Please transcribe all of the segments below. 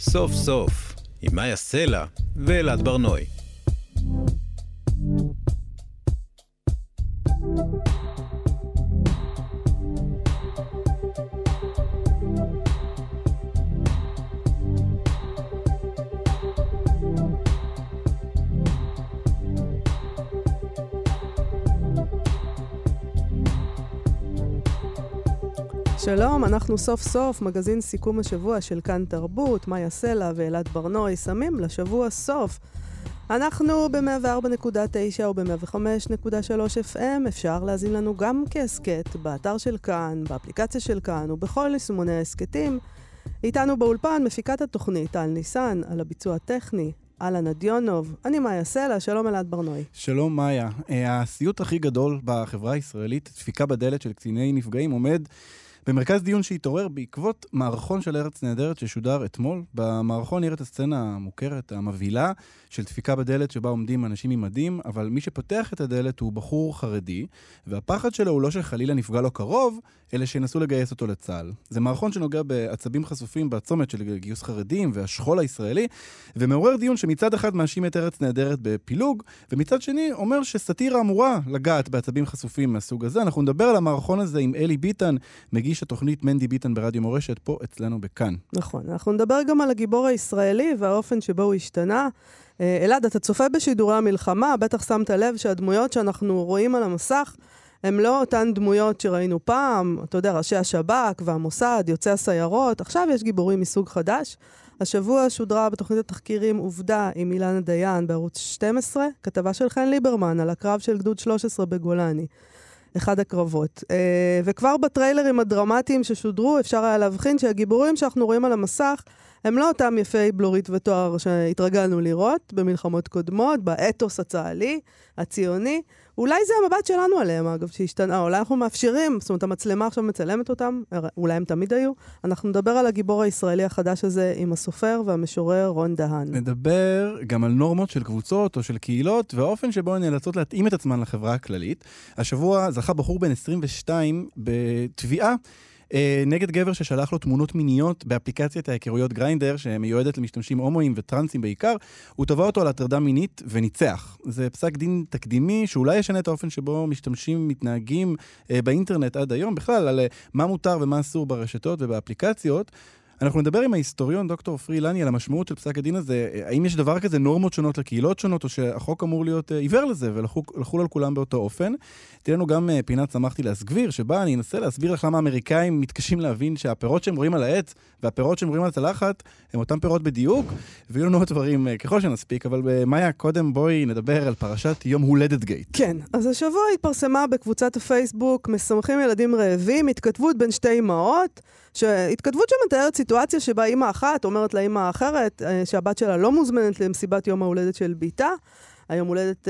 סוף סוף, עם מיה סלע ואלעד ברנוי. שלום, אנחנו סוף סוף, מגזין סיכום השבוע של כאן תרבות, מיה סלע ואלעד ברנוי, שמים לשבוע סוף. אנחנו ב-104.9 או ב-105.3 FM, אפשר להזין לנו גם כעסקט, באתר של כאן, באפליקציה של כאן ובכל יישומוני העסקטים. איתנו באולפן מפיקת התוכנית אל נסן, על הביצוע הטכני. אלן אדיונוב, אני מיה סלע, שלום אלעד ברנוי. שלום מיה, הסיוט הכי גדול בחברה הישראלית, דפיקה בדלת של קציני נפגעים, עומד במרכז דיון שהתעורר בעקבות מערכון של ארץ נהדרת ששודר אתמול. במערכון נראית הסצנה המוכרת, המבילה, של דפיקה בדלת שבה עומדים אנשים עם מדים, אבל מי שפותח את הדלת הוא בחור חרדי, והפחד שלו הוא לא שחלילה נפגע לו קרוב, אלא שינסו לגייס אותו לצה"ל. זה מערכון שנוגע בעצבים חשופים בצומת של גיוס חרדים והשכול הישראלי, ומעורר דיון שמצד אחד מאשים את ארץ נהדרת בפילוג, ומצד שני אומר שסתירה אמורה לגעת בעצבים חשופים מהסוג הזה. אנחנו נדבר על המערכון הזה עם אלי ביטן, מגיש התוכנית מנדי ביטן ברדיו מורשת, פה אצלנו בכאן. נכון, אנחנו נדבר גם על הגיבור הישראלי והאופן שבו הוא השתנה. אלעד, אתה צופה בשידורי המלחמה, בטח שמת לב שהדמויות שאנחנו רואים על המסך הם לא אותן דמויות שראינו פעם, אתה יודע, ראשי השב"כ והמוסד, יוצאי הסיירות, עכשיו יש גיבורים מסוג חדש. השבוע שודרה בתוכנית התחקירים עובדה עם אילנה דיין בערוץ 12, כתבה של חן ליברמן על הקרב של גדוד 13 בגולני, אחד הקרבות. וכבר בטריילרים הדרמטיים ששודרו אפשר היה להבחין שהגיבורים שאנחנו רואים על המסך הם לא אותם יפי בלורית ותואר שהתרגלנו לראות במלחמות קודמות, באתוס הצהלי, הציוני. אולי זה המבט שלנו עליהם, אגב, שהשתנה. אולי אנחנו מאפשרים, זאת אומרת, המצלמה עכשיו מצלמת אותם, אולי הם תמיד היו. אנחנו נדבר על הגיבור הישראלי החדש הזה עם הסופר והמשורר רון דהן. נדבר גם על נורמות של קבוצות או של קהילות, והאופן שבו הן נאלצות להתאים את עצמן לחברה הכללית. השבוע זכה בחור בן 22 בתביעה, נגד גבר ששלח לו תמונות מיניות באפליקציית ההיכרויות גרינדר, שמיועדת למשתמשים הומואים וטרנסים בעיקר. הוא תבע אותו על הטרדה מינית וניצח. זה פסק דין תקדימי שאולי ישנה את האופן שבו משתמשים מתנהגים באינטרנט עד היום, בכלל על מה מותר ומה אסור ברשתות ובאפליקציות. אנחנו נדבר עם ההיסטוריון דוקטור אפרי אילני על המשמעות של פסק הדין הזה. האם יש דבר כזה, נורמות שונות לקהילות שונות, או שהחוק אמור להיות עיוור לזה ולחול על כולם באותו אופן? תהיה לנו גם פינת שמחתי להסגביר, שבה אני אנסה להסביר לך למה האמריקאים מתקשים להבין שהפירות שהם רואים על העץ והפירות שהם רואים על הצלחת הם אותם פירות בדיוק, ויהיו לנו עוד דברים ככל שנספיק. אבל במאיה, קודם בואי נדבר על פרשת יום הולדת גייט. כן, אז השבוע התפרסמה בקבוצת הפייסבוק משמחים ילדים רעבים, התכתבות בין שתי אמהות, שהתכתבות שמתארת סיטואציה שבה אמא אחת אומרת לאמא האחרת שהבת שלה לא מוזמנת למסיבת יום ההולדת של ביתה. היום הולדת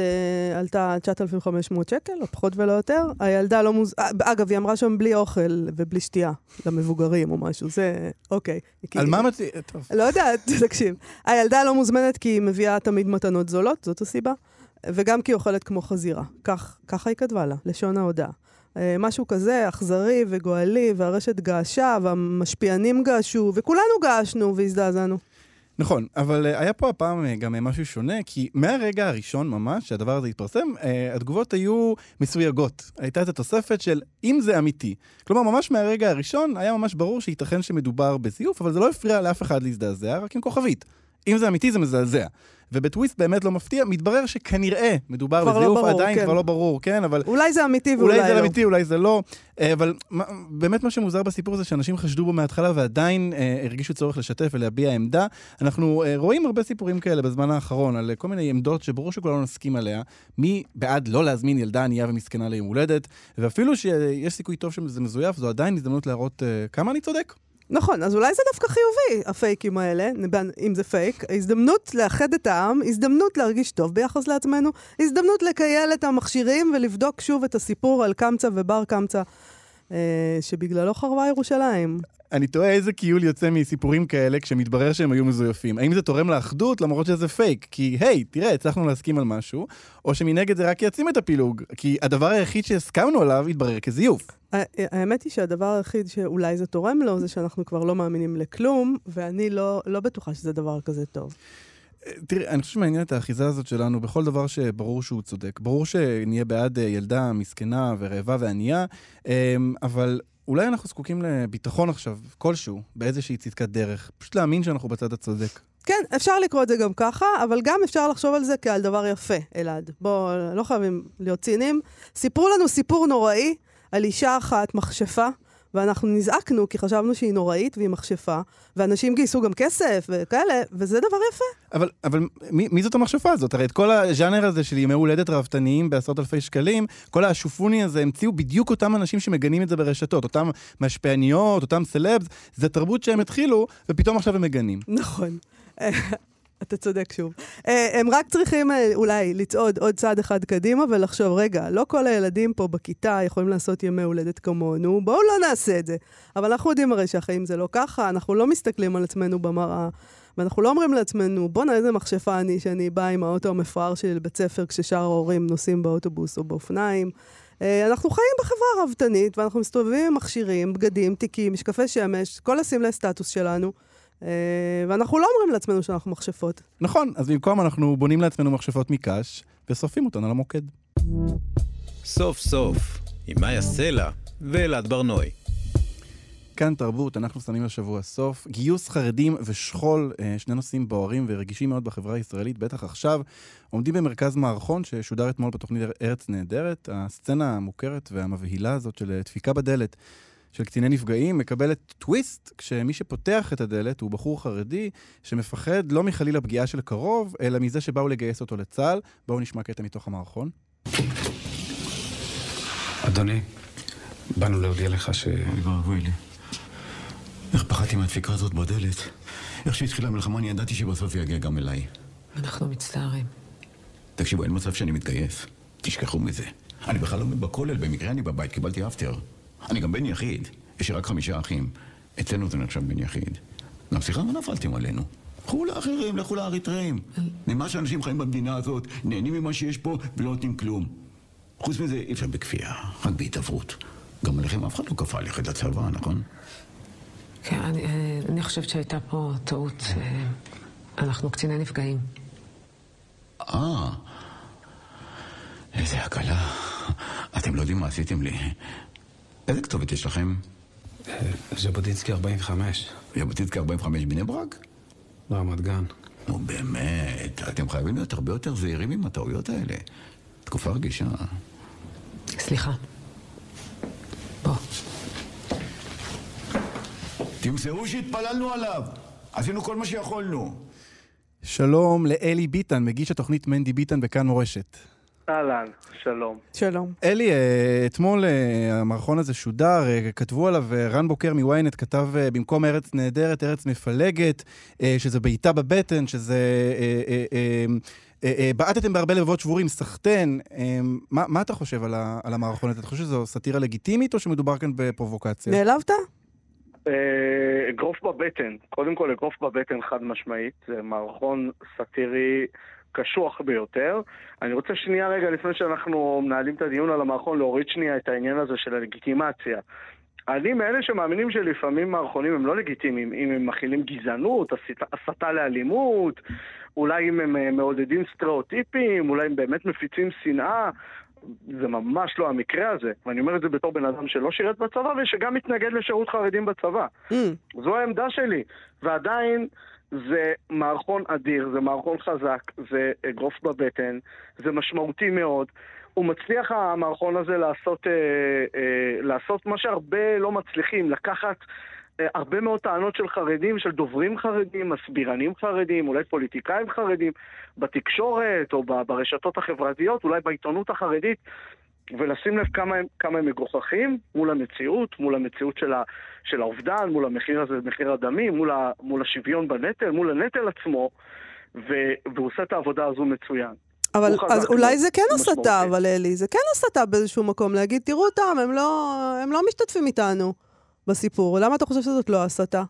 עלתה 9,500 שקל, או פחות ולא יותר. הילדה לא אגב, היא אמרה שם בלי אוכל ובלי שתייה, למבוגרים או משהו. זה, אוקיי. על מה מציא? לא יודעת, תקשיב. הילדה לא מוזמנת כי היא מביאה תמיד מתנות זולות, זאת הסיבה. וגם כי היא אוכלת כמו חזירה. ככה היא כתבה לה, לשון ההודעה. משהו כזה, אכזרי וגואלי, והרשת געשה, והמשפיענים געשו, וכולנו געשנו והזדעזענו. נכון, אבל היה פה הפעם גם משהו שונה, כי מהרגע הראשון ממש, שהדבר הזה התפרסם, התגובות היו מסויגות. הייתה את התוספת של אם זה אמיתי. כלומר, ממש מהרגע הראשון היה ממש ברור שייתכן שמדובר בזיוף, אבל זה לא הפריע לאף אחד להזדעזע, רק עם כוכבית. אם זה אמיתי זה מזעזע. ובטוויסט באמת לא מפתיע, מתברר שכנראה מדובר בזיוף, לא ברור, עדיין כן. כבר לא ברור, כן, אבל אולי זה אמיתי ואולי לא. אולי זה אמיתי, אולי זה לא, אבל באמת מה שמוזר בסיפור זה שאנשים חשדו בו מההתחלה ועדיין הרגישו צורך לשתף ולהביע עמדה. אנחנו רואים הרבה סיפורים כאלה בזמן האחרון, על כל מיני עמדות שברור שכולנו נסכים עליה, מי בעד לא להזמין ילדה ענייה ומסכנה ליום הולדת, ואפילו שיש סיכוי טוב שזה מזויף, זו עדיין הזדמנות להראות כמה אני צודק. נכון, אז אולי זה דווקא חיובי, הפייקים האלה, אם זה פייק, הזדמנות לאחד את העם, הזדמנות להרגיש טוב ביחס לעצמנו, הזדמנות לקייל את המכשירים ולבדוק שוב את הסיפור על קמצא ובר קמצא, שבגללו חרבה ירושלים. אני תוהה איזה קיול יוצא מסיפורים כאלה כשמתברר שהם היו מזויפים. האם זה תורם לאחדות למרות שזה פייק? כי היי, תראה, הצלחנו להסכים על משהו, או שמנגד זה רק יעצים את הפילוג, כי הדבר היחיד שהסכמנו עליו התברר כזיוף. האמת היא שהדבר היחיד שאולי זה תורם לו, זה שאנחנו כבר לא מאמינים לכלום, ואני לא בטוחה שזה דבר כזה טוב. תראי, אני חושב שמעניין את האחיזה הזאת שלנו בכל דבר שברור שהוא צודק. ברור שנהיה בעד ילדה מסכנה ורעבה וענייה, אבל אולי אנחנו זקוקים לביטחון עכשיו, כלשהו, באיזושהי צדקת דרך. פשוט להאמין שאנחנו בצד הצודק. כן, אפשר לקרוא את זה גם ככה, אבל גם אפשר לחשוב על זה כעל דבר יפה, אלעד. בוא, לא חייבים להיות ציניים. סיפרו לנו סיפור נוראי על אישה אחת מכשפה, ואנחנו נזעקנו כי חשבנו שהיא נוראית והיא מכשפה, ואנשים גייסו גם כסף וכאלה, וזה דבר יפה. אבל מי זאת המכשפה הזאת? הרי את כל הז'אנר הזה של ימי הולדת רבתניים בעשרות אלפי שקלים, כל השופוני הזה המציאו בדיוק אותם אנשים שמגנים את זה ברשתות, אותם משפעניות, אותם סלבס, זה תרבות שהם התחילו, ופתאום עכשיו הם מגנים. נכון. אתה צודק שוב. הם רק צריכים אולי לצעוד עוד צעד אחד קדימה ולחשוב, רגע, לא כל הילדים פה בכיתה יכולים לעשות ימי הולדת כמונו, בואו לא נעשה את זה. אבל אנחנו יודעים הרי שהחיים זה לא ככה, אנחנו לא מסתכלים על עצמנו במראה, ואנחנו לא אומרים לעצמנו, בוא נראה איזה מחשפה אני שאני באה עם האוטו המפואר של בית ספר כששאר ההורים נוסעים באוטובוס או באופניים. אנחנו חיים בחברה רבתנית, ואנחנו מסתובבים עם מכשירים, בגדים, תיקים, משקפי שמש, כל הסמלי סטטוס שלנו. ואנחנו לא אומרים לעצמנו שאנחנו מחשפות. נכון, אז במקום אנחנו בונים לעצמנו מחשפות מקש, וסופים אותנו למוקד. סוף סוף, עם מיה סלע ואלעד ברנוי. כאן תרבות, אנחנו שמים לשבוע סוף. גיוס חרדים ושכול, שני נושאים בוערים ורגישים מאוד בחברה הישראלית, בטח עכשיו, עומדים במרכז מערכון ששודר אתמול בתוכנית ארץ נהדרת, הסצנה המוכרת והמבהילה הזאת של דפיקה בדלת. של קציני נפגעים, מקבלת טוויסט, כשמי שפותח את הדלת הוא בחור חרדי, שמפחד לא מחליל הפגיעה של קרוב, אלא מזה שבאו לגייס אותו לצה"ל. בואו נשמע קטע מתוך המערכון. אדוני, באנו להודיע לך ש... אוי ואבוי לי. איך פחדתי מהדפיקה הזאת בדלת? איך שהתחילה המלחמה, אני ידעתי שבסוף יגיע גם אליי. אנחנו מצטערים. תקשיבו, אין מצב שאני מתגייס. תשכחו מזה. אני בכלל לא בכולל, במקרה אני בבית, קיבלתי אפטר. אני גם בן יחיד, יש רק 5 אחים. אצלנו זה נחשב בן יחיד. למשיכה מה נפלתם עלינו? לכו לאחרים, לכו לאריתראים. ממה שאנשים חיים במדינה הזאת, נהנים ממה שיש פה ולא נותנים כלום. חוץ מזה אי אפשר בכפייה, רק בהתעברות. גם עליכם אף אחד לא כפה ללכת לצבא, נכון? כן, אני חושבת שהייתה פה טעות. אנחנו קציני נפגעים. איזה הקלה. אתם לא יודעים מה עשיתם לי. איזה כתובת יש לכם? ז'בוטינסקי 45. ז'בוטינסקי 45 בני ברק? רמת גן. נו באמת, אתם חייבים להיות הרבה יותר זהירים עם הטעויות האלה. תקופה רגישה. סליחה. בוא. תמצאו שהתפללנו עליו. עשינו כל מה שיכולנו. שלום לאלי ביטן, מגיש התוכנית מנדי ביטן בכאן מורשת. אהלן, שלום. שלום. אלי, אתמול המערכון הזה שודר, כתבו עליו, רן בוקר מוויינט כתב במקום ארץ נהדרת, ארץ מפלגת, שזה בעיטה בבטן, שזה... בעטתם בהרבה לבבות שבורים, סחטן. מה אתה חושב על המערכון? אתה חושב שזו סתירה לגיטימית, או שמדובר כאן בפרובוקציה? נעלבת? אגרוף בבטן. קודם כל, אגרוף בבטן חד משמעית. זה מערכון סתירי... קשוח ביותר. אני רוצה שנייה רגע, לפני שאנחנו מנהלים את הדיון על המערכון, להוריד שנייה את העניין הזה של הלגיטימציה. אני מאלה שמאמינים שלפעמים מערכונים הם לא לגיטימיים, אם הם מכילים גזענות, הסתה לאלימות, אולי אם הם מעודדים סטריאוטיפים, אולי אם באמת מפיצים שנאה, זה ממש לא המקרה הזה. ואני אומר את זה בתור בן אדם שלא שירת בצבא, ושגם מתנגד לשירות חרדים בצבא. זו העמדה שלי. ועדיין, זה מערכון אדיר, זה מערכון חזק, זה אגרוף בבטן, זה משמעותי מאוד. הוא מצליח המערכון הזה לעשות מה שהרבה לא מצליחים, לקחת הרבה מאוד טענות של חרדים, של דוברים חרדים, מסבירנים חרדים, אולי פוליטיקאים חרדים, בתקשורת או ברשתות החברתיות, אולי בעיתונות החרדית, ולשים לב כמה הם מגוחכים מול המציאות של האובדן, מול המחיר הזה, מחיר הדמים, מול השוויון בנטל, מול הנטל עצמו, והוא עושה את העבודה הזו מצוין. אבל אז אולי זה כן הסתה, אבל אלי, זה כן הסתה באיזשהו מקום, להגיד, תראו אותם, הם לא משתתפים איתנו בסיפור. למה אתה חושב שזאת לא הסתה?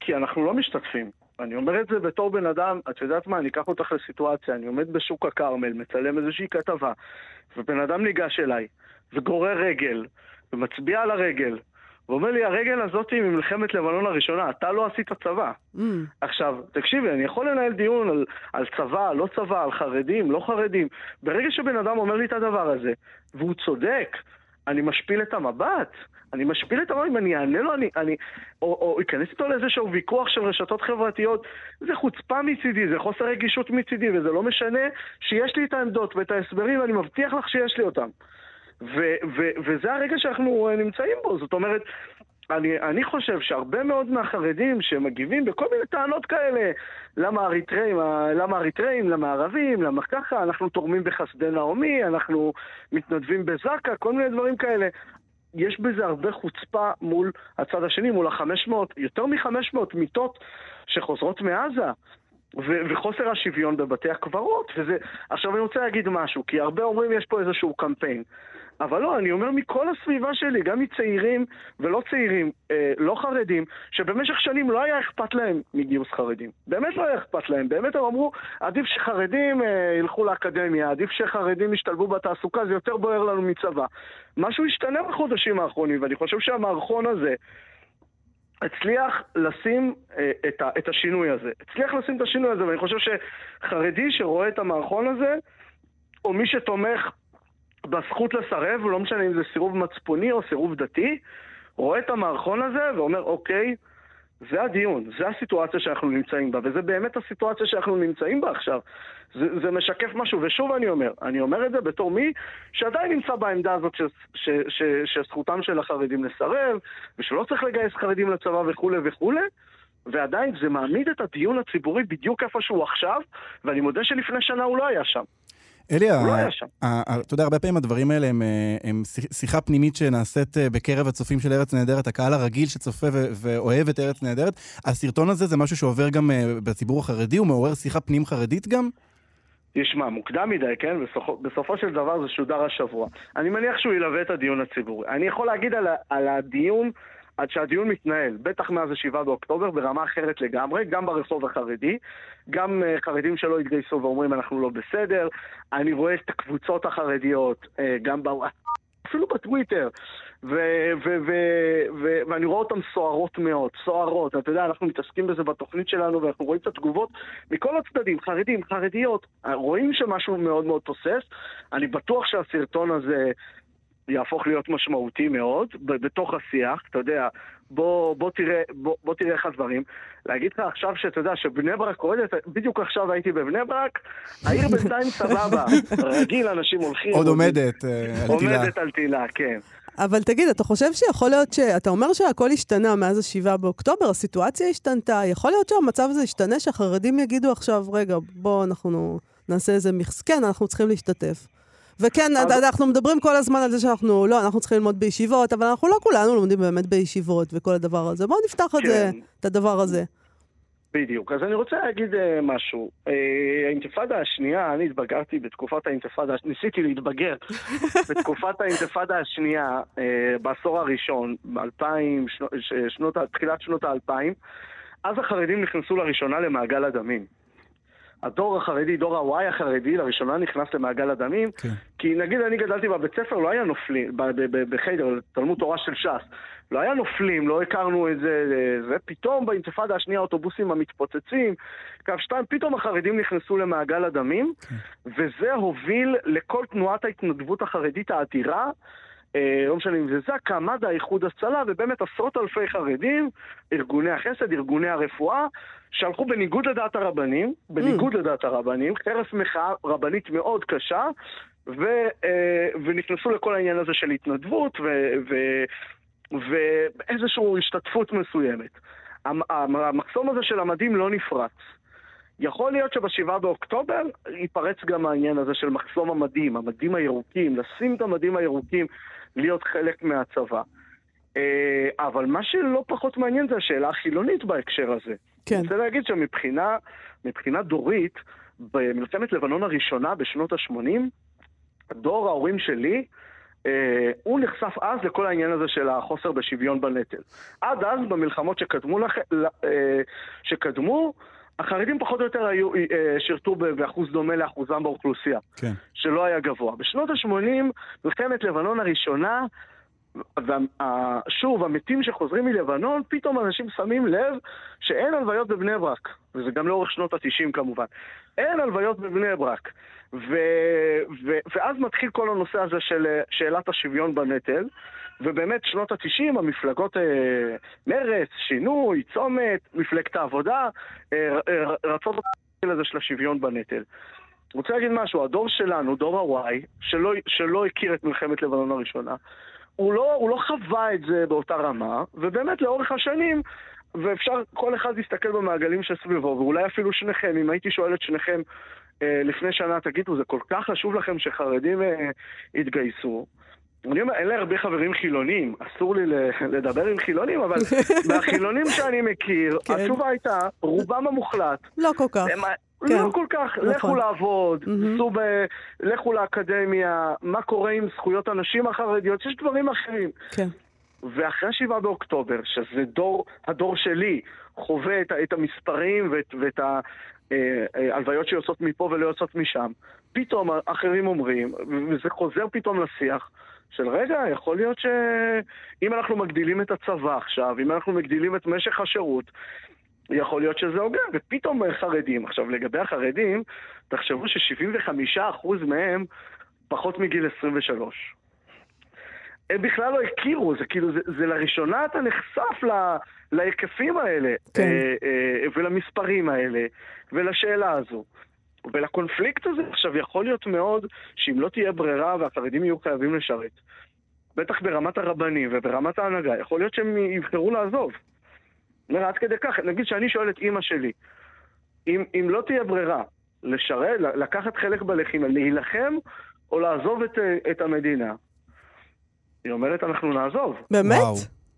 כי אנחנו לא משתתפים. אני אומר את זה בתור בן אדם, את יודעת מה, אני אקח אותך לסיטואציה, אני עומד בשוק הקרמל, מצלם איזושהי כתבה, ובן אדם ניגש אליי, וגורר רגל, ומצביע על הרגל, ואומר לי, הרגל הזאת היא ממלחמת לבנון הראשונה, אתה לא עשית צבא. עכשיו, תקשיבי, אני יכול לנהל דיון על צבא, לא צבא, על חרדים, לא חרדים. ברגע שבן אדם אומר לי את הדבר הזה, והוא צודק, אני משפיל את המבט. אני משפיל את המבט, אם אני אענה לו, או אכנס איתו לאיזשהו ויכוח של רשתות חברתיות, זה חוצפה מצידי, זה חוסר רגישות מצידי, וזה לא משנה שיש לי את העמדות ואת ההסברים, ואני מבטיח לך שיש לי אותם. וזה הרגע שאנחנו נמצאים בו. זאת אומרת, אני חושב שהרבה מאוד מהחרדים שמגיבים בכל מיני טענות כאלה, למה אריתראים, למה ערבים, למה ככה, אנחנו תורמים בחסדי נעמי, אנחנו מתנדבים בזק"א, כל מיני דברים כאלה. יש בזה הרבה חוצפה מול הצד השני, מול ה-500, יותר מ-500 מיטות שחוזרות מעזה. וחוסר השוויון בבתי הקברות, וזה... עכשיו אני רוצה להגיד משהו, כי הרבה אומרים יש פה איזשהו קמפיין, אבל לא, אני אומר מכל הסביבה שלי, גם מצעירים ולא צעירים, לא חרדים, שבמשך שנים לא היה אכפת להם מגיוס חרדים. באמת לא היה אכפת להם. באמת הם אמרו, עדיף שחרדים ילכו לאקדמיה, עדיף שחרדים ישתלבו בתעסוקה, זה יותר בוער לנו מצבא. משהו השתנה בחודשים האחרונים, ואני חושב שהמערכון הזה, הצליח לשים את השינוי הזה. ואני חושב שחרדי שרואה את המערכון הזה, או מי שתומך בזכות לסרב, לא משנה אם זה סירוב מצפוני או סירוב דתי, רואה את המערכון הזה ואומר, אוקיי, זה הדיון, זה הסיטואציה שאנחנו נמצאים בה, וזה באמת הסיטואציה שאנחנו נמצאים בה עכשיו. זה משקף משהו, ושוב אני אומר את זה בתור מי שעדיין נמצא בעמדה הזאת שזכותם של החרדים לסרב, ושלא צריך לגייס חרדים לצבא וכו' וכו', ועדיין זה מעמיד את הדיון הציבורי בדיוק איפשהו עכשיו, ואני מודה שלפני שנה הוא לא היה שם. אליה, אתה יודע, הרבה פעמים הדברים האלה הם שיחה פנימית שנעשית בקרב הצופים של ארץ נהדרת, הקהל הרגיל שצופה ואוהב את ארץ נהדרת. הסרטון הזה זה משהו שעובר גם בציבור החרדי, הוא מעורר שיחה פנים חרדית גם? ישמע, מוקדם מדי, כן? בסופו של דבר זה שודר השבוע. אני מניח שהוא ילווה את הדיון הציבורי. אני יכול להגיד על הדיון, עד שהדיון מתנהל, בטח מאז 7 באוקטובר, ברמה אחרת לגמרי, גם ברחוב החרדי, גם חרדים שלא התגייסו ואומרים אנחנו לא בסדר, אני רואה את הקבוצות החרדיות, גם אפילו בטוויטר, ואני רואה אותם סוערות מאוד, סוערות, אתה יודע, אנחנו מתעסקים בזה בתוכנית שלנו, ואנחנו רואים את התגובות מכל הצדדים, חרדים, חרדיות, רואים שמשהו מאוד מאוד תוסס, אני בטוח שהסרטון הזה... יהפוך להיות משמעותי מאוד בתוך השיח, אתה יודע, בוא תראה איך הדברים. להגיד לך עכשיו שאתה יודע שבני ברק עודת, בדיוק עכשיו הייתי בבני ברק, העיר בינתיים סבבה, רגיל אנשים הולכים. עוד עומדת על תילה, כן. אבל תגיד, אתה חושב שיכול להיות שאתה אומר שהכל השתנה מאז השבעה באוקטובר, הסיטואציה השתנתה, יכול להיות שהמצב הזה השתנה שהחרדים יגידו עכשיו, רגע, בוא אנחנו נעשה איזה מחסקן, אנחנו צריכים להשתתף. וכן, אנחנו מדברים כל הזמן על זה שאנחנו, לא, אנחנו צריכים ללמוד בישיבות, אבל אנחנו לא כולנו לומדים באמת בישיבות וכל הדבר הזה. בואו נפתח את הדבר הזה. בדיוק. אז אני רוצה להגיד משהו. האינתיפאדה השנייה, אני התבגרתי בתקופת האינתיפאדה, ניסיתי להתבגר בתקופת האינתיפאדה השנייה, בעשור הראשון, תחילת שנות ה-2000, אז החרדים נכנסו לראשונה למעגל הדמים. הדור החרדי, דור הוואי החרדי, לראשונה נכנס למעגל הדמים, כן. כי נגיד אני גדלתי בבית ספר, לא היה נופלים, בחדר, תלמוד תורה של ש"ס, לא היה נופלים, לא הכרנו את זה, ופתאום באינתיפאדה השנייה האוטובוסים המתפוצצים, קו 2, פתאום החרדים נכנסו למעגל הדמים, כן. וזה הוביל לכל תנועת ההתנדבות החרדית העתירה, לא משנה אם זה זק"א, מד"א, איחוד הצלה, ובאמת עשרות אלפי חרדים, ארגוני החסד, ארגוני הרפואה, שהלכו בניגוד לדעת הרבנים, חרף מחאה רבנית מאוד קשה, ונכנסו לכל העניין הזה של התנדבות, ואיזושהי השתתפות מסוימת. המחסום הזה של המדים לא נפרץ. יכול להיות שבשבעה באוקטובר ייפרץ גם העניין הזה של מחסום המדים, המדים הירוקים, לשים את המדים הירוקים להיות חלק מהצבא. אבל מה שלא פחות מעניין זה השאלה החילונית בהקשר הזה. כן. אני רוצה להגיד שמבחינה דורית, במלחמת לבנון הראשונה בשנות ה-80, דור ההורים שלי, הוא נחשף אז לכל העניין הזה של החוסר בשוויון בנטל. עד אז, במלחמות שקדמו, החרדים פחות או יותר שירתו באחוז דומה לאחוזם באוכלוסייה, כן. שלא היה גבוה. בשנות ה-80, מלחמת לבנון הראשונה, שוב, המתים שחוזרים מלבנון, פתאום אנשים שמים לב שאין הלוויות בבני ברק, וזה גם לאורך שנות ה-90 כמובן. אין הלוויות בבני ברק. ואז מתחיל כל הנושא הזה של שאלת השוויון בנטל, ובאמת שנות ה-90 המפלגות מרץ, שינוי, צומת, מפלגת העבודה, רצות לזה של השוויון בנטל. רוצה להגיד משהו, הדור שלנו, דור הוואי, שלא הכיר את מלחמת לבנון הראשונה, הוא לא חווה את זה באותה רמה, ובאמת לאורך השנים, ואפשר כל אחד להסתכל במעגלים שסביבו, ואולי אפילו שניכם, אם הייתי שואל את שניכם לפני שנה, תגידו, זה כל כך חשוב לכם שחרדים התגייסו. אני אומר, אין לי הרבה חברים חילונים, אסור לי לדבר עם חילונים, אבל מהחילונים שאני מכיר, התשובה הייתה, רובם המוחלט. לא כל כך. לא כל כך, לכו לעבוד, לכו לאקדמיה, מה קורה עם זכויות הנשים החרדיות, יש דברים אחרים. ואחרי 7 באוקטובר, שזה הדור שלי, חווה את המספרים ואת הלוויות שיוצאות מפה ולא יוצאות משם, פתאום אחרים אומרים, וזה חוזר פתאום לשיח, של רגע, יכול להיות שאם אנחנו מגדילים את הצבא עכשיו, אם אנחנו מגדילים את משך השירות, יכול להיות שזה הוגע, ופתאום חרדים. עכשיו, לגבי החרדים, תחשבו ש75% מהם פחות מגיל 23. הם בכלל לא הכירו, זה כאילו, זה לראשונה אתה נחשף להיקפים האלה, ולמספרים האלה, ולשאלה הזו. ולקונפליקט הזה, עכשיו, יכול להיות מאוד שאם לא תהיה ברירה והחרדים יהיו חייבים לשרת, בטח ברמת הרבנים וברמת ההנהגה, יכול להיות שהם יבחרו לעזוב. עד כדי כך, נגיד שאני שואל את אמא שלי, אם לא תהיה ברירה לשרת, לקחת חלק בלחימה, להילחם או לעזוב את המדינה, היא אומרת, אנחנו נעזוב. באמת?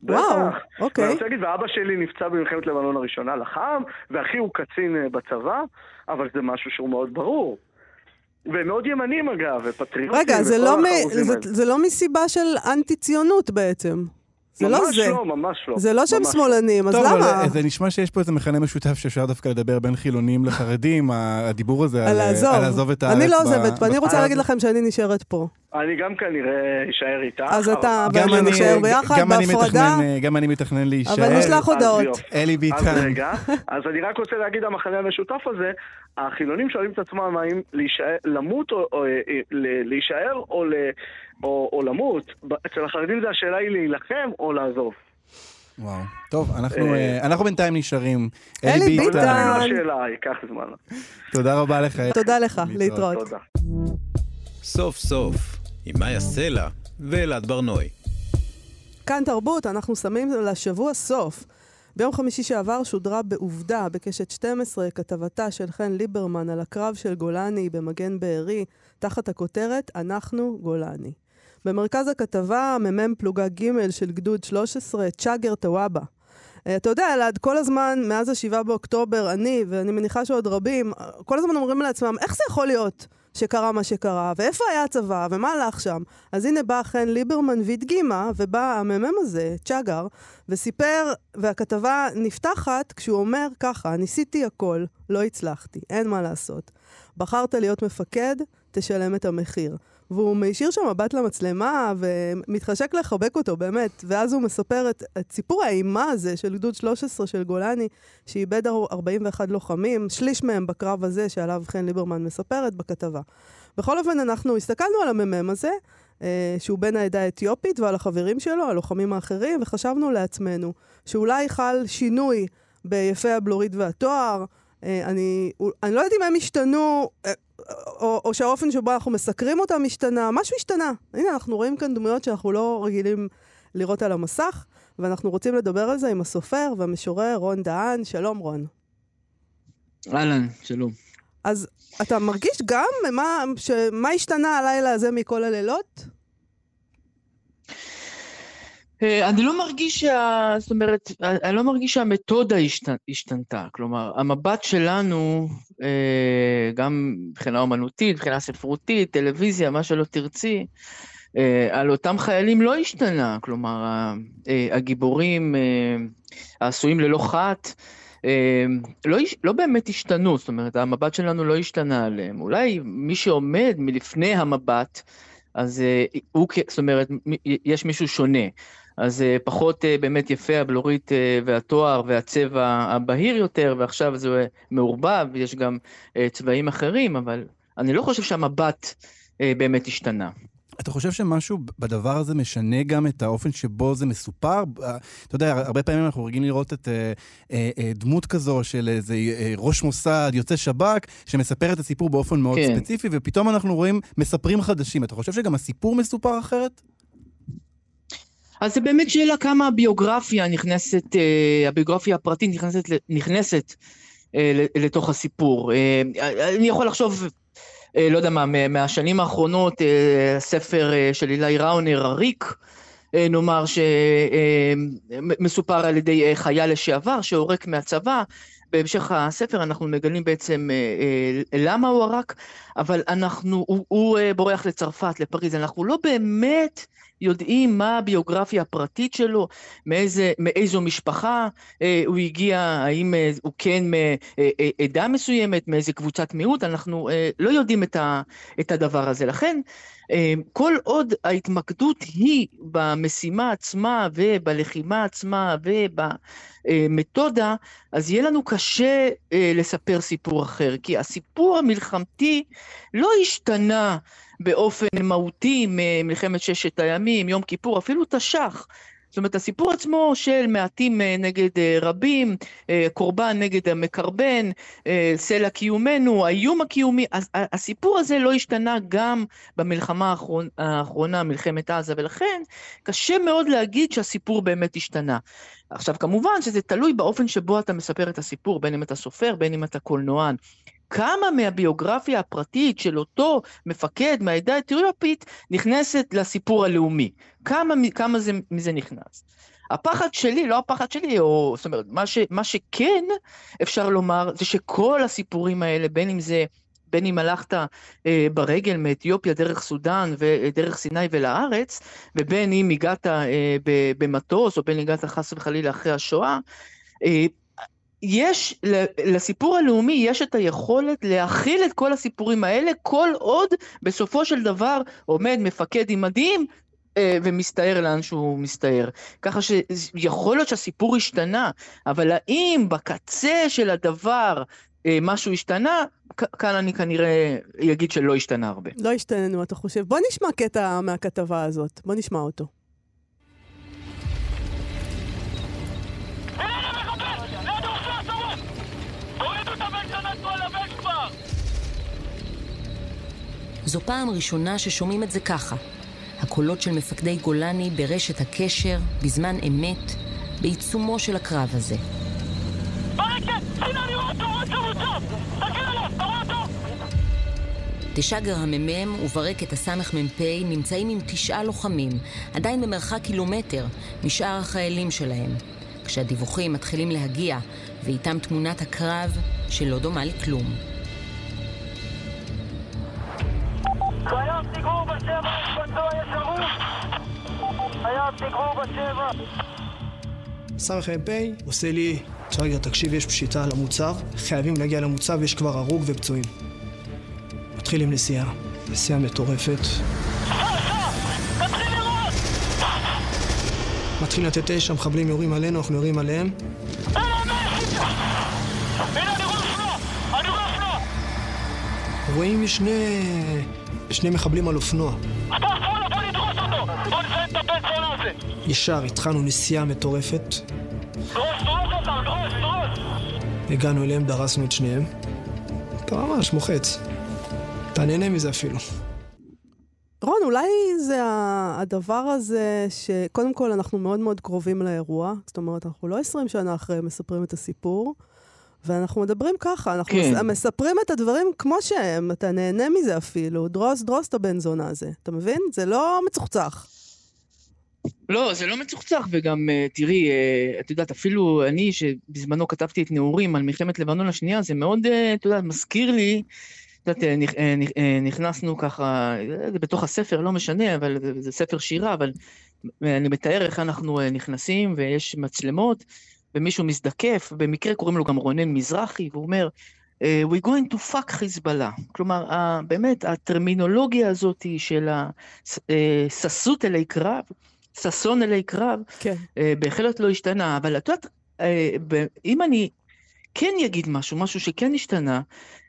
וואו, אוקיי. ואני רוצה להגיד, ואבא שלי נפצע במלחמת לבנון הראשונה לחם, ואחי הוא קצין בצבא, אבל זה משהו שהוא מאוד ברור. ומאוד ימנים אגב, ופטריוטים. רגע, זה לא מסיבה של אנטי-ציונות בעצם. ממש לא, ממש לא. זה לא שהם שמאלנים, אז למה? זה נשמע שיש פה איזה מכנה משותף שאפשר דווקא לדבר בין חילונים לחרדים, הדיבור הזה על לעזוב את הארץ. אני לא עוזבת פה, אני רוצה להגיד לכם שאני נשארת פה. אני גם כנראה אשאר איתך. אז אתה נשאר ביחד, בהפרדה. גם אני מתכנן להישאר. אבל נשלח הודעות. אלי ביטון. אז אני רק רוצה להגיד, המכנה המשותף הזה, החילונים שואלים את עצמם האם למות או להישאר או למות. אצל החרדים זה השאלה היא להילחם או לעזוב. וואו. טוב, אנחנו בינתיים נשארים. אלי ביטון. לא נשארים לשאלה, ייקח זמן. תודה רבה לך. תודה לך, להתראות. תודה. סוף סוף, עם מיה סלע ואלעד ברנוי. כאן תרבות, אנחנו שמים לשבוע סוף. ביום חמישי שעבר שודרה בעובדה בקשת 12 כתבתה של חן ליברמן על הקרב של גולני במגן בערי, תחת הכותרת אנחנו גולני. במרכז הכתבה מ"מ פלוגה ג' של גדוד 13, צ'אגר טוואבה. אתה יודע, אלעד, כל הזמן, מאז ה7 באוקטובר, ואני מניחה שעוד רבים, כל הזמן אומרים לעצמם, איך זה יכול להיות? שקרה מה שקרה, ואיפה היה הצבא, ומה הלך שם. אז הנה בא חן ליברמן והדגימה, ובא הממם הזה, צ'אגר, וסיפר, והכתבה נפתחת כשהוא אומר ככה, ניסיתי הכל, לא הצלחתי, אין מה לעשות. בחרת להיות מפקד, תשלם את המחיר. והוא מישיר שם מבט למצלמה, ומתחשק לחבק אותו באמת, ואז הוא מספר את סיפור האימה הזה של גדוד 13 של גולני, שאיבד 41 לוחמים, שליש מהם בקרב הזה שעליו חן ליברמן מספרת בכתבה. בכל אופן אנחנו הסתכלנו על הממם הזה, שהוא בן העדה האתיופית, ועל החברים שלו, הלוחמים האחרים, וחשבנו לעצמנו שאולי חל שינוי ביפה הבלורית והתואר, אני לא יודעת אם הם השתנו, או שהאופן שבו אנחנו מסקרים אותם השתנה, משהו השתנה. הנה, אנחנו רואים כאן דמויות שאנחנו לא רגילים לראות על המסך, ואנחנו רוצים לדבר על זה עם הסופר והמשורר רון דהן. שלום רון. אהלן, שלום. אז אתה מרגיש גם מה השתנה הלילה הזה מכל הלילות? אני לא מרגיש זאת אומרת, אני לא מרגיש שהמתודה השתנתה, כלומר, המבט שלנו, גם מבחינה אומנותית, מבחינה ספרותית, טלוויזיה, מה שלא תרצי, על אותם חיילים לא השתנה, כלומר, הגיבורים העשויים ללא חת, לא באמת השתנו, זאת אומרת, המבט שלנו לא השתנה עליהם, אולי מי שעומד מלפני המבט, אז הוא, זאת אומרת, יש מישהו שונה, אז פחות באמת יפה הבלורית והתואר והצבע הבהיר יותר, ועכשיו זה מעורבב, יש גם צבעים אחרים, אבל אני לא חושב שהמבט באמת השתנה. אתה חושב שמשהו בדבר הזה משנה גם את האופן שבו זה מסופר? אתה יודע, הרבה פעמים אנחנו רגילים לראות את דמות כזו של איזה ראש מוסד, יוצא שב"כ, שמספר את הסיפור באופן מאוד ספציפי, ופתאום אנחנו רואים מספרים חדשים. אתה חושב שגם הסיפור מסופר אחרת? אז זה באמת שאלה כמה הביוגרפיה נכנסת, הביוגרפיה הפרטית נכנסת לתוך הסיפור. אני יכול לחשוב... לא יודע מה, מהשנים האחרונות, ספר של אילי ראונר, הריק, נאמר שמסופר על ידי חייל לשעבר, שעורק מהצבא, בהמשך הספר אנחנו מגלים בעצם למה הוא עורק, אבל הוא בורח לצרפת, לפריז, אנחנו לא באמת יודעים מה הביוגרפיה הפרטית שלו, מאיזו משפחה הוא הגיע, האם הוא כן מעדה מסוימת, מאיזו קבוצת מיעוט, אנחנו לא יודעים את הדבר הזה. לכן, כל עוד ההתמקדות היא במשימה עצמה ובלחימה עצמה ובמתודה, אז יהיה לנו קשה לספר סיפור אחר, כי הסיפור המלחמתי לא השתנה באופן מהותי ממלחמת ששת הימים, יום כיפור, אפילו תש"ח. זאת אומרת, הסיפור עצמו של מעטים נגד רבים, קורבן נגד המקרבן, סלע קיומנו, האיום הקיומי, הסיפור הזה לא השתנה גם במלחמה האחרונה, מלחמת עזה, ולכן קשה מאוד להגיד שהסיפור באמת השתנה. עכשיו, כמובן שזה תלוי באופן שבו אתה מספר את הסיפור, בין אם אתה סופר, בין אם אתה קולנוען. כמה מהביוגרפיה הפרטית של אותו מפקד מהעדה האתיופית נכנסת לסיפור הלאומי? כמה מזה נכנס? הפחד שלי, לא הפחד שלי, או, זאת אומרת, מה שכן אפשר לומר, זה שכל הסיפורים האלה, בין אם הלכת ברגל מאתיופיה דרך סודן ודרך סיני ולארץ, ובין אם הגעת במטוס, או בין אם הגעת חס וחלילה אחרי השואה, יש, לסיפור הלאומי יש את היכולת להכיל את כל הסיפורים האלה, כל עוד בסופו של דבר עומד מפקד עם מדים ומסתער לאן שהוא מסתער. ככה שיכול להיות שהסיפור השתנה, אבל האם בקצה של הדבר משהו השתנה, כאן אני כנראה אגיד שלא השתנה הרבה. לא השתננו, אתה חושב. בוא נשמע קטע מהכתבה הזאת, בוא נשמע אותו. זו פעם ראשונה ששומעים את זה ככה. הקולות של מפקדי גולני ברשת הקשר, בזמן אמת, בעיצומו של הקרב הזה. תשגר הממם וברקת הסמך ממפי נמצאים עם 9 לוחמים, עדיין במרחק קילומטר משאר החיילים שלהם. כשהדיווחים מתחילים להגיע, ואיתם תמונת הקרב שלא דומה לכלום. היה פיגור בשבע, בנדו היה שרוף. היה פיגור בשבע. סמך מפי עושה לי, צ'רגר, תקשיב, יש פשיטה למוצב, חייבים להגיע למוצב, יש כבר הרוג ופצועים. מתחילים נסיעה, נסיעה מטורפת. מתחיל לראות! מתחיל לתת אש, המחבלים יורים עלינו, אנחנו יורים עליהם. רואים שני מחבלים על אופנוע. אתה אפול, בוא נדרוס אותו! בוא נפעד את הפצעון הזה! ישר התחלנו נסיעה מטורפת. דרוס! הגענו אליהם, דרסנו את שניהם. אתה ממש מוחץ. אתה נהנה מזה אפילו. רון, אולי זה הדבר הזה שקודם כל אנחנו מאוד מאוד קרובים לאירוע, זאת אומרת, אנחנו לא 20 שנה אחרי מספרים את הסיפור, ואנחנו מדברים ככה, אנחנו מספרים את הדברים כמו שהם, אתה נהנה מזה אפילו, דרוס את הבן זונה הזה, אתה מבין? זה לא מצוחצח. לא, זה לא מצוחצח, וגם תראי, את יודעת, אפילו אני שבזמנו כתבתי את נעורים על מלחמת לבנון השנייה, זה מאוד, את יודעת, מזכיר לי, את יודעת, נכנסנו ככה, זה בתוך הספר, לא משנה, אבל זה ספר שירה, אבל אני מתאר איך אנחנו נכנסים, ויש מצלמות, ומישהו מזדקף, במקרה קוראים לו גם רונן מזרחי, והוא אומר, we going to fuck חיזבאללה. כלומר, באמת, הטרמינולוגיה הזאת של הססות אלי קרב, ססון אלי קרב, כן. בהחלט לא השתנה, אבל את יודעת, אם אני כן אגיד משהו שכן השתנה,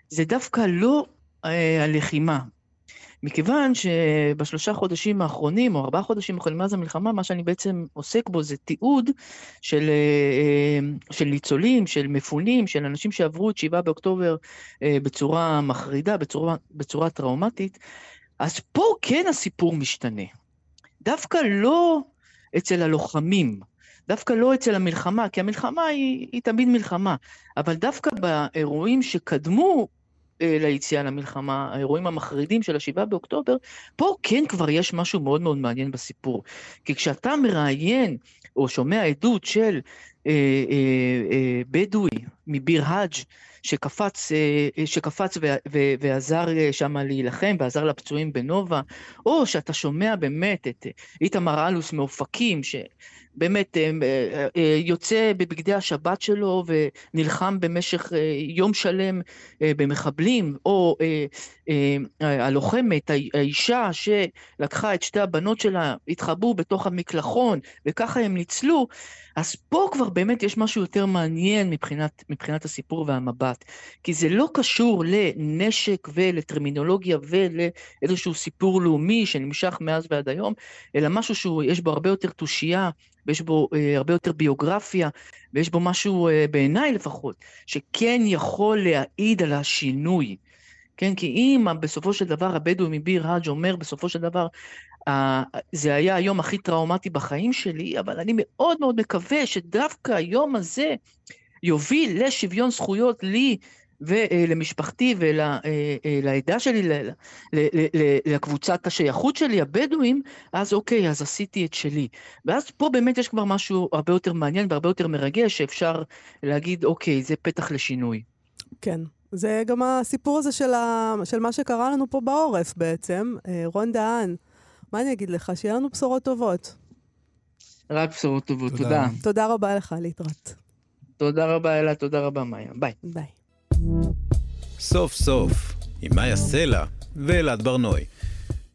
זה דווקא לא הלחימה. מכיוון שבשלושה חודשים האחרונים, או 4 חודשים האחרונים, מאז המלחמה, מה שאני בעצם עוסק בו זה תיעוד של, ניצולים, של מפונים, של אנשים שעברו את 7 באוקטובר בצורה מחרידה, בצורה טראומטית, אז פה כן הסיפור משתנה. דווקא לא אצל הלוחמים, דווקא לא אצל המלחמה, כי המלחמה היא תמיד מלחמה, אבל דווקא באירועים שקדמו ליציאה למלחמה, האירועים המחרידים של 7 באוקטובר, פה כן כבר יש משהו מאוד מאוד מעניין בסיפור. כי כשאתה מראיין או שומע עדות של בדואי מביר האג' שקפץ ועזר שם להילחם, ועזר לפצועים בנובה, או שאתה שומע באמת את איתמר אלוס מאופקים, שבאמת יוצא בבגדי השבת שלו ונלחם במשך יום שלם במחבלים, או הלוחמת, האישה שלקחה את שתי הבנות שלה, התחבאו בתוך המקלחון, וככה הם ניצלו, אז פה כבר באמת יש משהו יותר מעניין מבחינת הסיפור והמבט, כי זה לא קשור לנשק ולטרמינולוגיה ולאיזשהו סיפור לאומי שנמשך מאז ועד היום, אלא משהו שיש בו הרבה יותר תושייה, ויש בו הרבה יותר ביוגרפיה, ויש בו משהו, בעיניי לפחות, שכן יכול להעיד על השינוי. כן, כי אם בסופו של דבר הבדואי מביר האג' אומר בסופו של דבר, זה היה היום הכי טראומטי בחיים שלי, אבל אני מאוד מאוד מקווה שדווקא היום הזה יוביל לשוויון זכויות לי ולמשפחתי ולעדה שלי, לקבוצת השייכות שלי, הבדואים, אז אוקיי, אז עשיתי את שלי. ואז פה באמת יש כבר משהו הרבה יותר מעניין והרבה יותר מרגש, שאפשר להגיד, אוקיי, זה פתח לשינוי. כן. זה גם הסיפור הזה של מה שקרה לנו פה בעורף בעצם. רון דהן, מה אני אגיד לך? שיהיה לנו בשורות טובות. רק בשורות טובות, תודה. תודה רבה לך, להתראות. תודה רבה אלה, תודה רבה מאיה, ביי. ביי. סוף סוף, עם מיה סלע ואלעד ברנוי.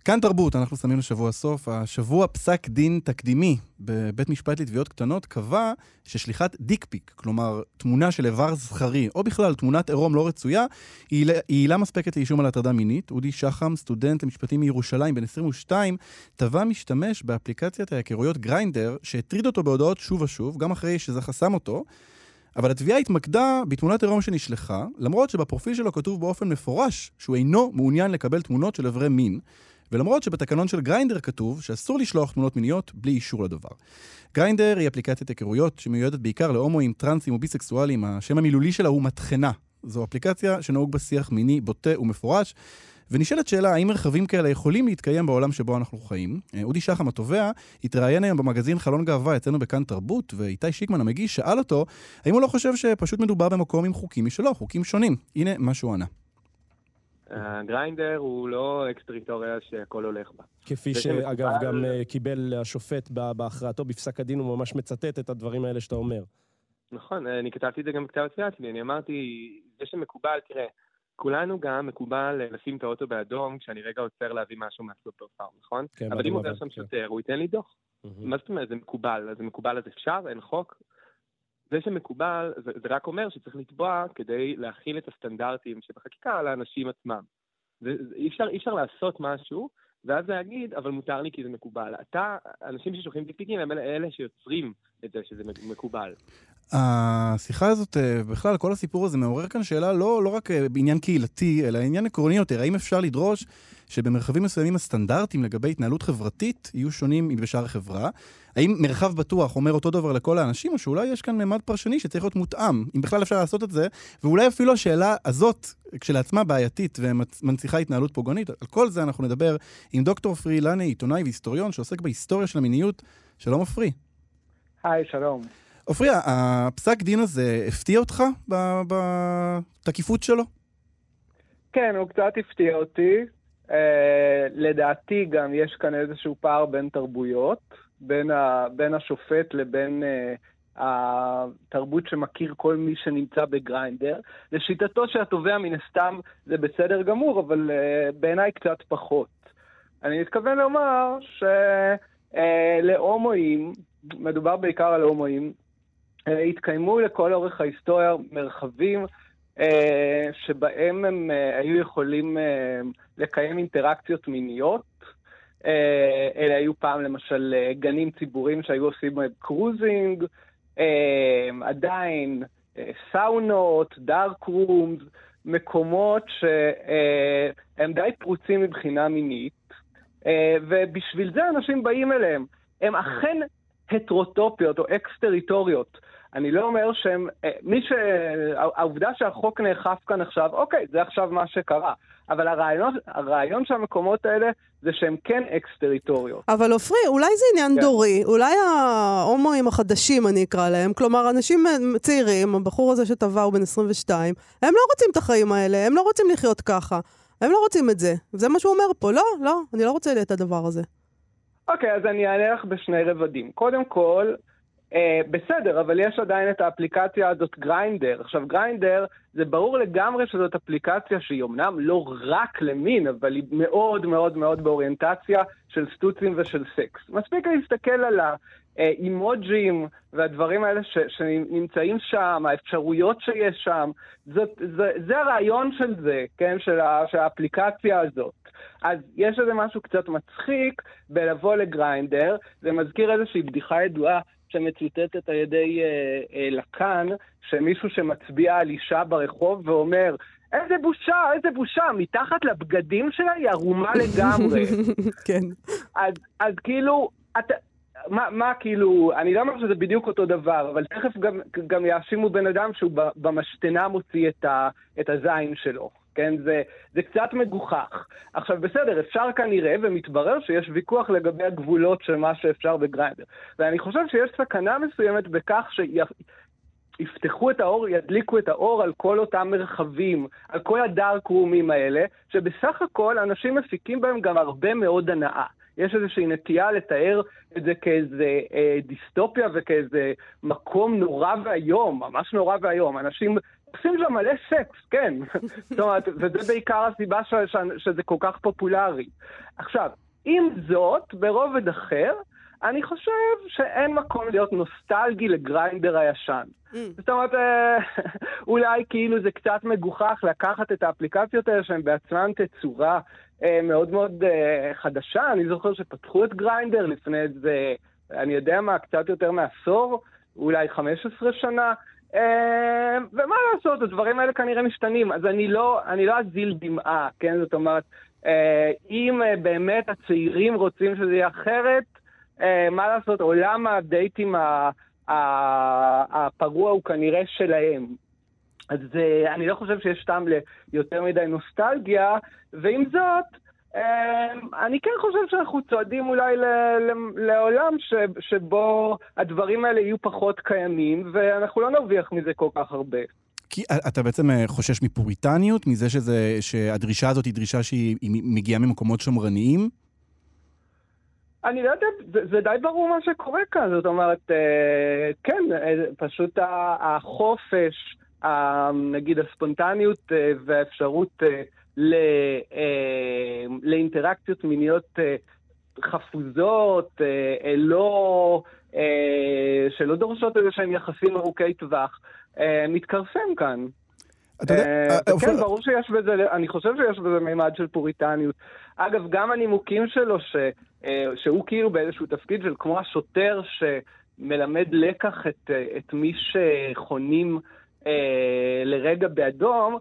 כאן תרבות, אנחנו שמים לשבוע סוף. השבוע פסק דין תקדימי בבית משפט לתביעות קטנות קבע ששליחת דיקפיק, כלומר תמונה של איבר זכרי, או בכלל תמונת עירום לא רצויה, היא עילה מספקת לאישום על הטרדה מינית. אודי שחם, סטודנט למשפטים מירושלים בן 22, תבע משתמש באפליקציית ההיכרויות גרינדר, שהטריד אותו בהודעות שוב ושוב, גם אחרי שזה חסם אותו, אבל התביעה התמקדה בתמונת עירום שנשלחה, למרות שבפרופיל שלו כתוב באופן מפורש שהוא אינו מעוניין לקבל תמונות של איברי מין, ולמרות שבתקנון של גרינדר כתוב שאסור לשלוח תמונות מיניות בלי אישור לדבר. גרינדר היא אפליקציית היכרויות שמיועדת בעיקר להומואים, טרנסים וביסקסואלים, השם המילולי שלה הוא מתחנה. זו אפליקציה שנהוג בשיח מיני בוטה ומפורש, ונשאלת שאלה האם מרחבים כאלה יכולים להתקיים בעולם שבו אנחנו חיים. אודי שחם התובע התראיין היום במגזין חלון גאווה אצלנו בכאן תרבות, ואיתי שיקמן המגיש שאל אותו האם הוא לא חושב שפשוט מדובר במקום עם חוקים משלו, חוקים שונים. הנה מה שהוא ענה. הגריינדר הוא לא אקסטריטוריה שהכל הולך בה. כפי שאגב גם קיבל השופט בהכרעתו בפסק הדין, הוא ממש מצטט את הדברים האלה שאתה אומר. נכון, אני כתבתי את זה גם בכתב התביעה שלי, אני אמרתי, זה שמקובל, תראה, כולנו גם מקובל לשים את האוטו באדום כשאני רגע עוצר להביא משהו מהסופר פארם, נכון? אבל אם עובר שם שוטר, הוא ייתן לי דוח. מה זאת אומרת, זה מקובל, אז מקובל אז אפשר, אין חוק. זה שמקובל, זה רק אומר שצריך לתבוע כדי להכיל את הסטנדרטים שבחקיקה על האנשים עצמם. אי אפשר לעשות משהו, ואז להגיד, אבל מותר לי כי זה מקובל. אנשים ששולחים דיקפיקים הם אלה שיוצרים את זה שזה מקובל. השיחה הזאת, בכלל, כל הסיפור הזה מעורר כאן שאלה לא רק בעניין קהילתי, אלא עניין עקרוני יותר. האם אפשר לדרוש שבמרחבים מסוימים הסטנדרטים לגבי התנהלות חברתית יהיו שונים מבשאר החברה? האם מרחב בטוח אומר אותו דבר לכל האנשים, או שאולי יש כאן ממד פרשני שצריך להיות מותאם, אם בכלל אפשר לעשות את זה? ואולי אפילו השאלה הזאת, כשלעצמה בעייתית ומנציחה התנהלות פוגענית, על כל זה אנחנו נדבר עם דוקטור אפרי אילני, עיתונאי והיסטוריון שעוסק בהיסטוריה של המיניות. שלום אפרי. היי, שלום. אפרי, הפסק דין הזה הפתיע אותך בתקיפות שלו? כן, הוא קצת הפתיע אותי. לדעתי גם יש כאן איזשהו פער בין תרבויות, בין השופט לבין התרבות שמכיר כל מי שנמצא בגרינדר. לשיטתו שהתובע מן הסתם זה בסדר גמור, אבל בעיניי קצת פחות. אני מתכוון לומר שלהומואים, מדובר בעיקר על הומואים, התקיימו לכל אורך ההיסטוריה מרחבים שבהם הם היו יכולים לקיים אינטראקציות מיניות. אלה היו פעם למשל גנים ציבוריים שהיו עושים קרוזינג, עדיין סאונות, דארק רומס, מקומות שהם די פרוצים מבחינה מינית, ובשביל זה אנשים באים אליהם. הם אכן הטרוטופיות או אקס-טריטוריות. אני לא אומר שהם, העובדה שהחוק נאכף כאן עכשיו, אוקיי, זה עכשיו מה שקרה. אבל הרעיון שהמקומות האלה זה שהם כן אקס-טריטוריות. אבל אופרי, אולי זה עניין דורי, אולי ההומואים החדשים אני אקרא להם, כלומר אנשים צעירים, הבחור הזה שטבע הוא בן 22, הם לא רוצים את החיים האלה, הם לא רוצים לחיות ככה, הם לא רוצים את זה. וזה מה שהוא אומר פה, לא, אני לא רוצה את הדבר הזה. אוקיי, אז אני אענה לך בשני רבדים. קודם כל, בסדר, אבל יש עדיין את האפליקציה הזאת גרינדר. עכשיו, גרינדר, זה ברור לגמרי שזאת אפליקציה שהיא אומנם לא רק למין, אבל היא מאוד מאוד מאוד באוריינטציה של סטוצים ושל סקס. מספיק להסתכל על האימוג'ים והדברים האלה שנמצאים שם, האפשרויות שיש שם. זה הרעיון של זה, כן, של האפליקציה הזאת. אז יש איזה משהו קצת מצחיק בלבוא לגרינדר, זה מזכיר איזושהי בדיחה ידועה שמצוטטת על ידי לקן, שמישהו שמצביע על אישה ברחוב ואומר, איזה בושה, איזה בושה, מתחת לבגדים שלה היא ערומה לגמרי. כן. אז כאילו, מה כאילו, אני לא אומר שזה בדיוק אותו דבר, אבל תכף גם יאשימו בן אדם שהוא במשתנה מוציא את הזין שלו. כן, זה קצת מגוחך. עכשיו בסדר, אפשר כנראה ומתברר שיש ויכוח לגבי הגבולות של מה שאפשר בגרינדר. ואני חושב שיש סכנה מסוימת בכך שיפתחו את האור, ידליקו את האור על כל אותם מרחבים, על כל הדארק רומים האלה, שבסך הכל אנשים מפיקים בהם גם הרבה מאוד הנאה. יש איזושהי נטייה לתאר את זה כאיזה דיסטופיה וכאיזה מקום נורא והיום, ממש נורא והיום. אנשים עושים שם מלא סקס, כן. זאת אומרת, וזה בעיקר הסיבה שזה כל כך פופולרי. עכשיו, עם זאת, ברובד אחר, אני חושב שאין מקום להיות נוסטלגי לגרינדר הישן. זאת אומרת, אולי כאילו זה קצת מגוחך לקחת את האפליקציות האלה שהן בעצמן תצורה מאוד מאוד חדשה. אני זוכר שפתחו את גרינדר לפני את זה, אני יודע מה, קצת יותר מעשור, אולי 15 שנה, ומה לעשות, הדברים האלה כנראה משתנים, אז אני לא אזיל דמעה, כן, זאת אומרת, אם באמת הצעירים רוצים שזה יהיה אחרת, מה לעשות, עולם הדייטים הפרוע הוא כנראה שלהם. אז אני לא חושב שיש טעם ליותר מדי נוסטלגיה, ועם זאת, אני כן חושב שאנחנו צועדים אולי לעולם שבו הדברים האלה יהיו פחות קיימים, ואנחנו לא נרוויח מזה כל כך הרבה. כי אתה בעצם חושש מפוריטניות, מזה שהדרישה הזאת היא דרישה שהיא מגיעה ממקומות שמרניים? אני לא יודע, זה די ברור מה שקורה כאן, זאת אומרת, כן, פשוט החופש, נגיד הספונטניות והאפשרות לאינטראקציות מיניות חפוזות, שלא דורשות איזה שהם יחסים ארוכי טווח, מתקרסם כאן. כן, ברור שיש בזה, אני חושב שיש בזה מימד של פוריטניות. אגב, גם הנימוקים שלו, שהוא כאילו באיזשהו תפקיד של כמו השוטר מלמד לקח את מי שחונים לרגע באדום,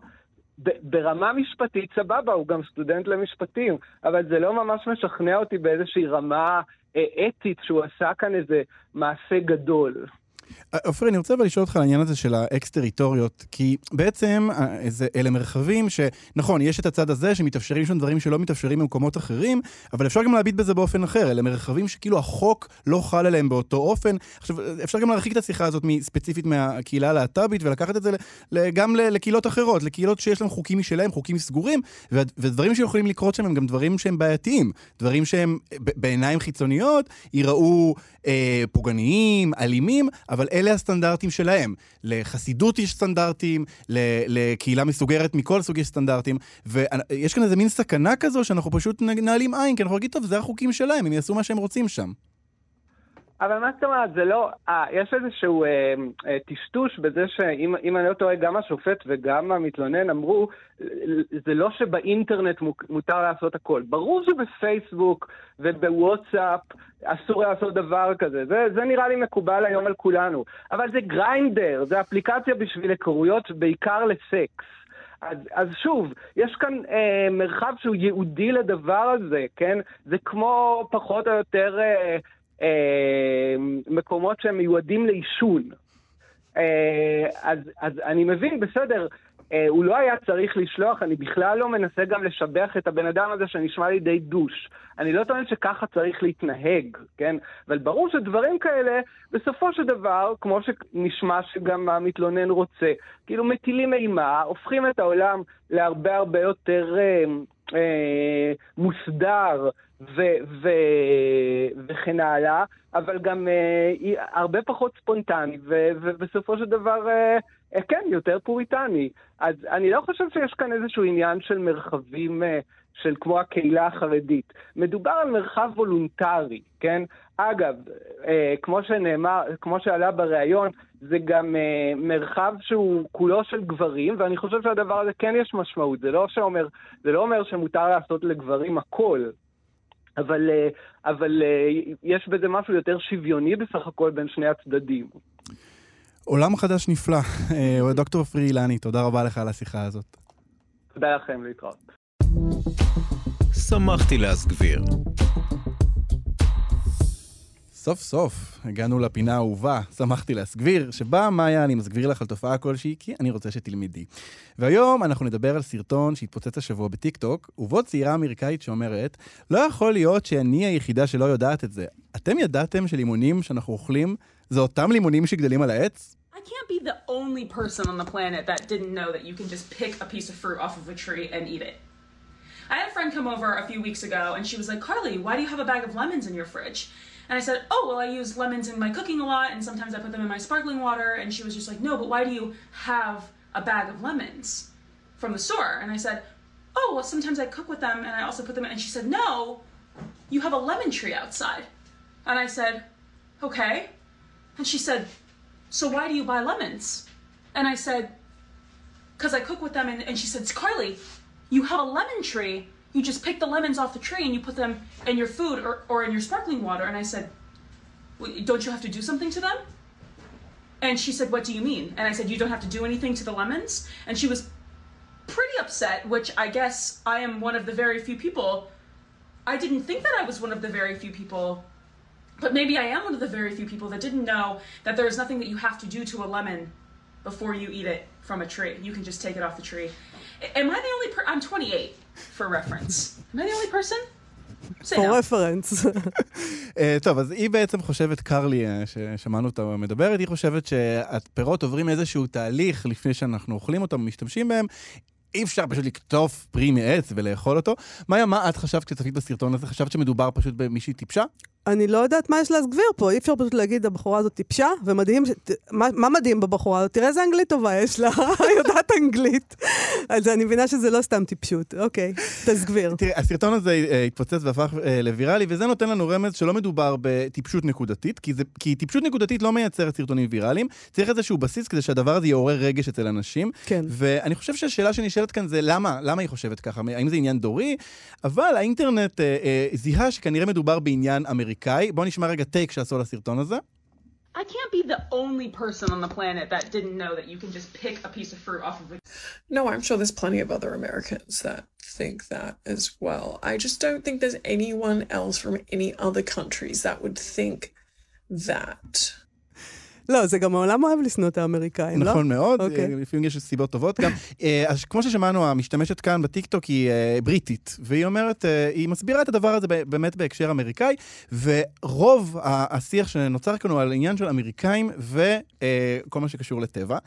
ברמה משפטית סבבה, הוא גם סטודנט למשפטים, אבל זה לא ממש משכנע אותי באיזושהי רמה אתית שהוא עשה כאן איזה מעשה גדול. אפרי, אני רוצה אבל לשאול אותך על העניין הזה של האקס-טריטוריות, כי בעצם אלה מרחבים שנכון, יש את הצד הזה שמתאפשרים שם דברים שלא מתאפשרים במקומות אחרים, אבל אפשר גם להביט בזה באופן אחר, אלה מרחבים שכאילו החוק לא חל עליהם באותו אופן. עכשיו, אפשר גם להרחיק את השיחה הזאת ספציפית מהקהילה הלהט"בית, ולקחת את זה גם לקהילות אחרות, לקהילות שיש להם חוקים משלהם, חוקים סגורים, ודברים שיכולים לקרות שם הם גם דברים שהם בעייתיים, דברים שהם בעיניים חיצוניות ייראו פוגעניים, אלימים, אבל אלה הסטנדרטים שלהם. לחסידות יש סטנדרטים, לקהילה מסוגרת מכל סוג יש סטנדרטים, ויש כאן איזה מין סכנה כזו שאנחנו פשוט נעלים עין, כי אנחנו נגיד, טוב, זה החוקים שלהם, הם יעשו מה שהם רוצים שם. אבל מה זאת אומרת, זה לא... יש איזשהו תשטוש בזה שאם אני לא טועה, גם השופט וגם המתלונן אמרו, זה לא שבאינטרנט מותר לעשות הכל. ברור שבפייסבוק ובוואטסאפ אסור לעשות דבר כזה. זה נראה לי מקובל היום על כולנו. אבל זה גרינדר, זה אפליקציה בשביל היכרויות, בעיקר לסקס. אז שוב, יש כאן מרחב שהוא ייעודי לדבר הזה, כן? זה כמו פחות או יותר... מקומות שהם מיועדים לאישון. אז אני מבין, בסדר, הוא לא היה צריך לשלוח, אני בכלל לא מנסה גם לשבח את הבן אדם הזה שנשמע לי די דוש. אני לא טוען שככה צריך להתנהג, כן? אבל ברור שדברים כאלה, בסופו של דבר, כמו שנשמע שגם המתלונן רוצה, כאילו מטילים אימה, הופכים את העולם להרבה הרבה יותר מוסדר וכן הלאה, אבל גם הרבה פחות ספונטני, ובסופו של דבר, כן, יותר פוריטני. אז אני לא חושב שיש כאן איזשהו עניין של מרחבים, של כמו הקהילה החרדית. מדובר על מרחב וולונטרי, כן? אגב, כמו שנאמר, כמו שעלה בראיון, זה גם מרחב שהוא כולו של גברים, ואני חושב שהדבר הזה כן יש משמעות. זה לא אומר שמותר לעשות לגברים הכל. אבל יש בזה משהו יותר שוויוני בסך הכל בין שני הצדדים. עולם חדש נפלא. דוקטור אפרי אילני, תודה רבה לך על השיחה הזאת. תודה לכם, להתראות. שמחתי להסגביר. סוף סוף הגענו לפינה האהובה, שמחתי להסגביר, שבה מאיה אני מסגביר לך על תופעה כלשהי, כי אני רוצה שתלמדי. והיום אנחנו נדבר על סרטון שהתפוצץ השבוע בטיקטוק, ובו צעירה אמריקאית שאומרת, לא יכול להיות שאני היחידה שלא יודעת את זה. אתם ידעתם שלימונים שאנחנו אוכלים, זה אותם לימונים שגדלים על העץ? I can't be the only person on the planet that didn't know that you can just pick a piece of fruit off of a tree and eat it. I had a friend come over a few weeks ago, and she was like, Carly, why do you have a bag of lemons in your fridge? And I said, oh, well, I use lemons in my cooking a lot, and sometimes I put them in my sparkling water. And she was just like, no, but why do you have a bag of lemons from the store? And I said, oh, well, sometimes I cook with them, and I also put them in. And she said, no, you have a lemon tree outside. And I said, okay. And she said, so why do you buy lemons? And I said, because I cook with them. And she said, Carly, you have a lemon tree, you just pick the lemons off the tree and you put them in your food or in your sparkling water. And I said, don't you have to do something to them? And she said, what do you mean? And I said, you don't have to do anything to the lemons? And she was pretty upset, which I guess I am one of the very few people. I didn't think that I was one of the very few people, but maybe I am one of the very few people that didn't know that there is nothing that you have to do to a lemon before you eat it from a tree. You can just take it off the tree. Am I the only person? I'm 28, for reference. Am I the only person? For reference. טוב, אז היא בעצם חושבת, קרלי, ששמענו אותה מדברת, היא חושבת שהפירות עוברים איזשהו תהליך לפני שאנחנו אוכלים אותם ומשתמשים בהם. אי אפשר פשוט לקטוף פרי מעץ ולאכול אותו. מאיה, מה את חשבת כשצפית בסרטון הזה? חשבת שמדובר פשוט במישהי טיפשה? אני לא יודעת מה יש להסגביר פה. אי אפשר פשוט להגיד, הבחורה הזאת טיפשה, ומדהים, מה מדהים בבחורה הזאת? תראה איזה אנגלית טובה יש לה, יודעת אנגלית. אז אני מבינה שזה לא סתם טיפשות. אוקיי, תסגביר. תראה, הסרטון הזה התפוצץ והפך לוויראלי, וזה נותן לנו רמז שלא מדובר בטיפשות נקודתית, כי טיפשות נקודתית לא מייצרת סרטונים ויראליים. צריך איזשהו בסיס כדי שהדבר הזה יעורר רגש אצל אנשים. ואני חושב שהשאלה שנשאלת כאן זה למה היא חושבת ככה? האם זה עניין דורי? אבל האינטרנט זיהה שכנראה מדובר בעניין אמריקאי. בואו נשמע רגע טייק שעשו לסרטון הזה. I can't be the only person on the planet that didn't know that you can just pick a piece of fruit off of it. No, I'm sure there's plenty of other Americans that think that as well. I just don't think there's anyone else from any other countries that would think that. לא, זה גם העולם אוהב לשנוא את האמריקאים, לא? נכון מאוד, לפעמים יש סיבות טובות גם. אז כמו ששמענו, המשתמשת כאן בטיקטוק היא בריטית, והיא אומרת, היא מסבירה את הדבר הזה באמת בהקשר אמריקאי, ורוב השיח שנוצר כאן הוא על עניין של אמריקאים וכל מה שקשור לטבע.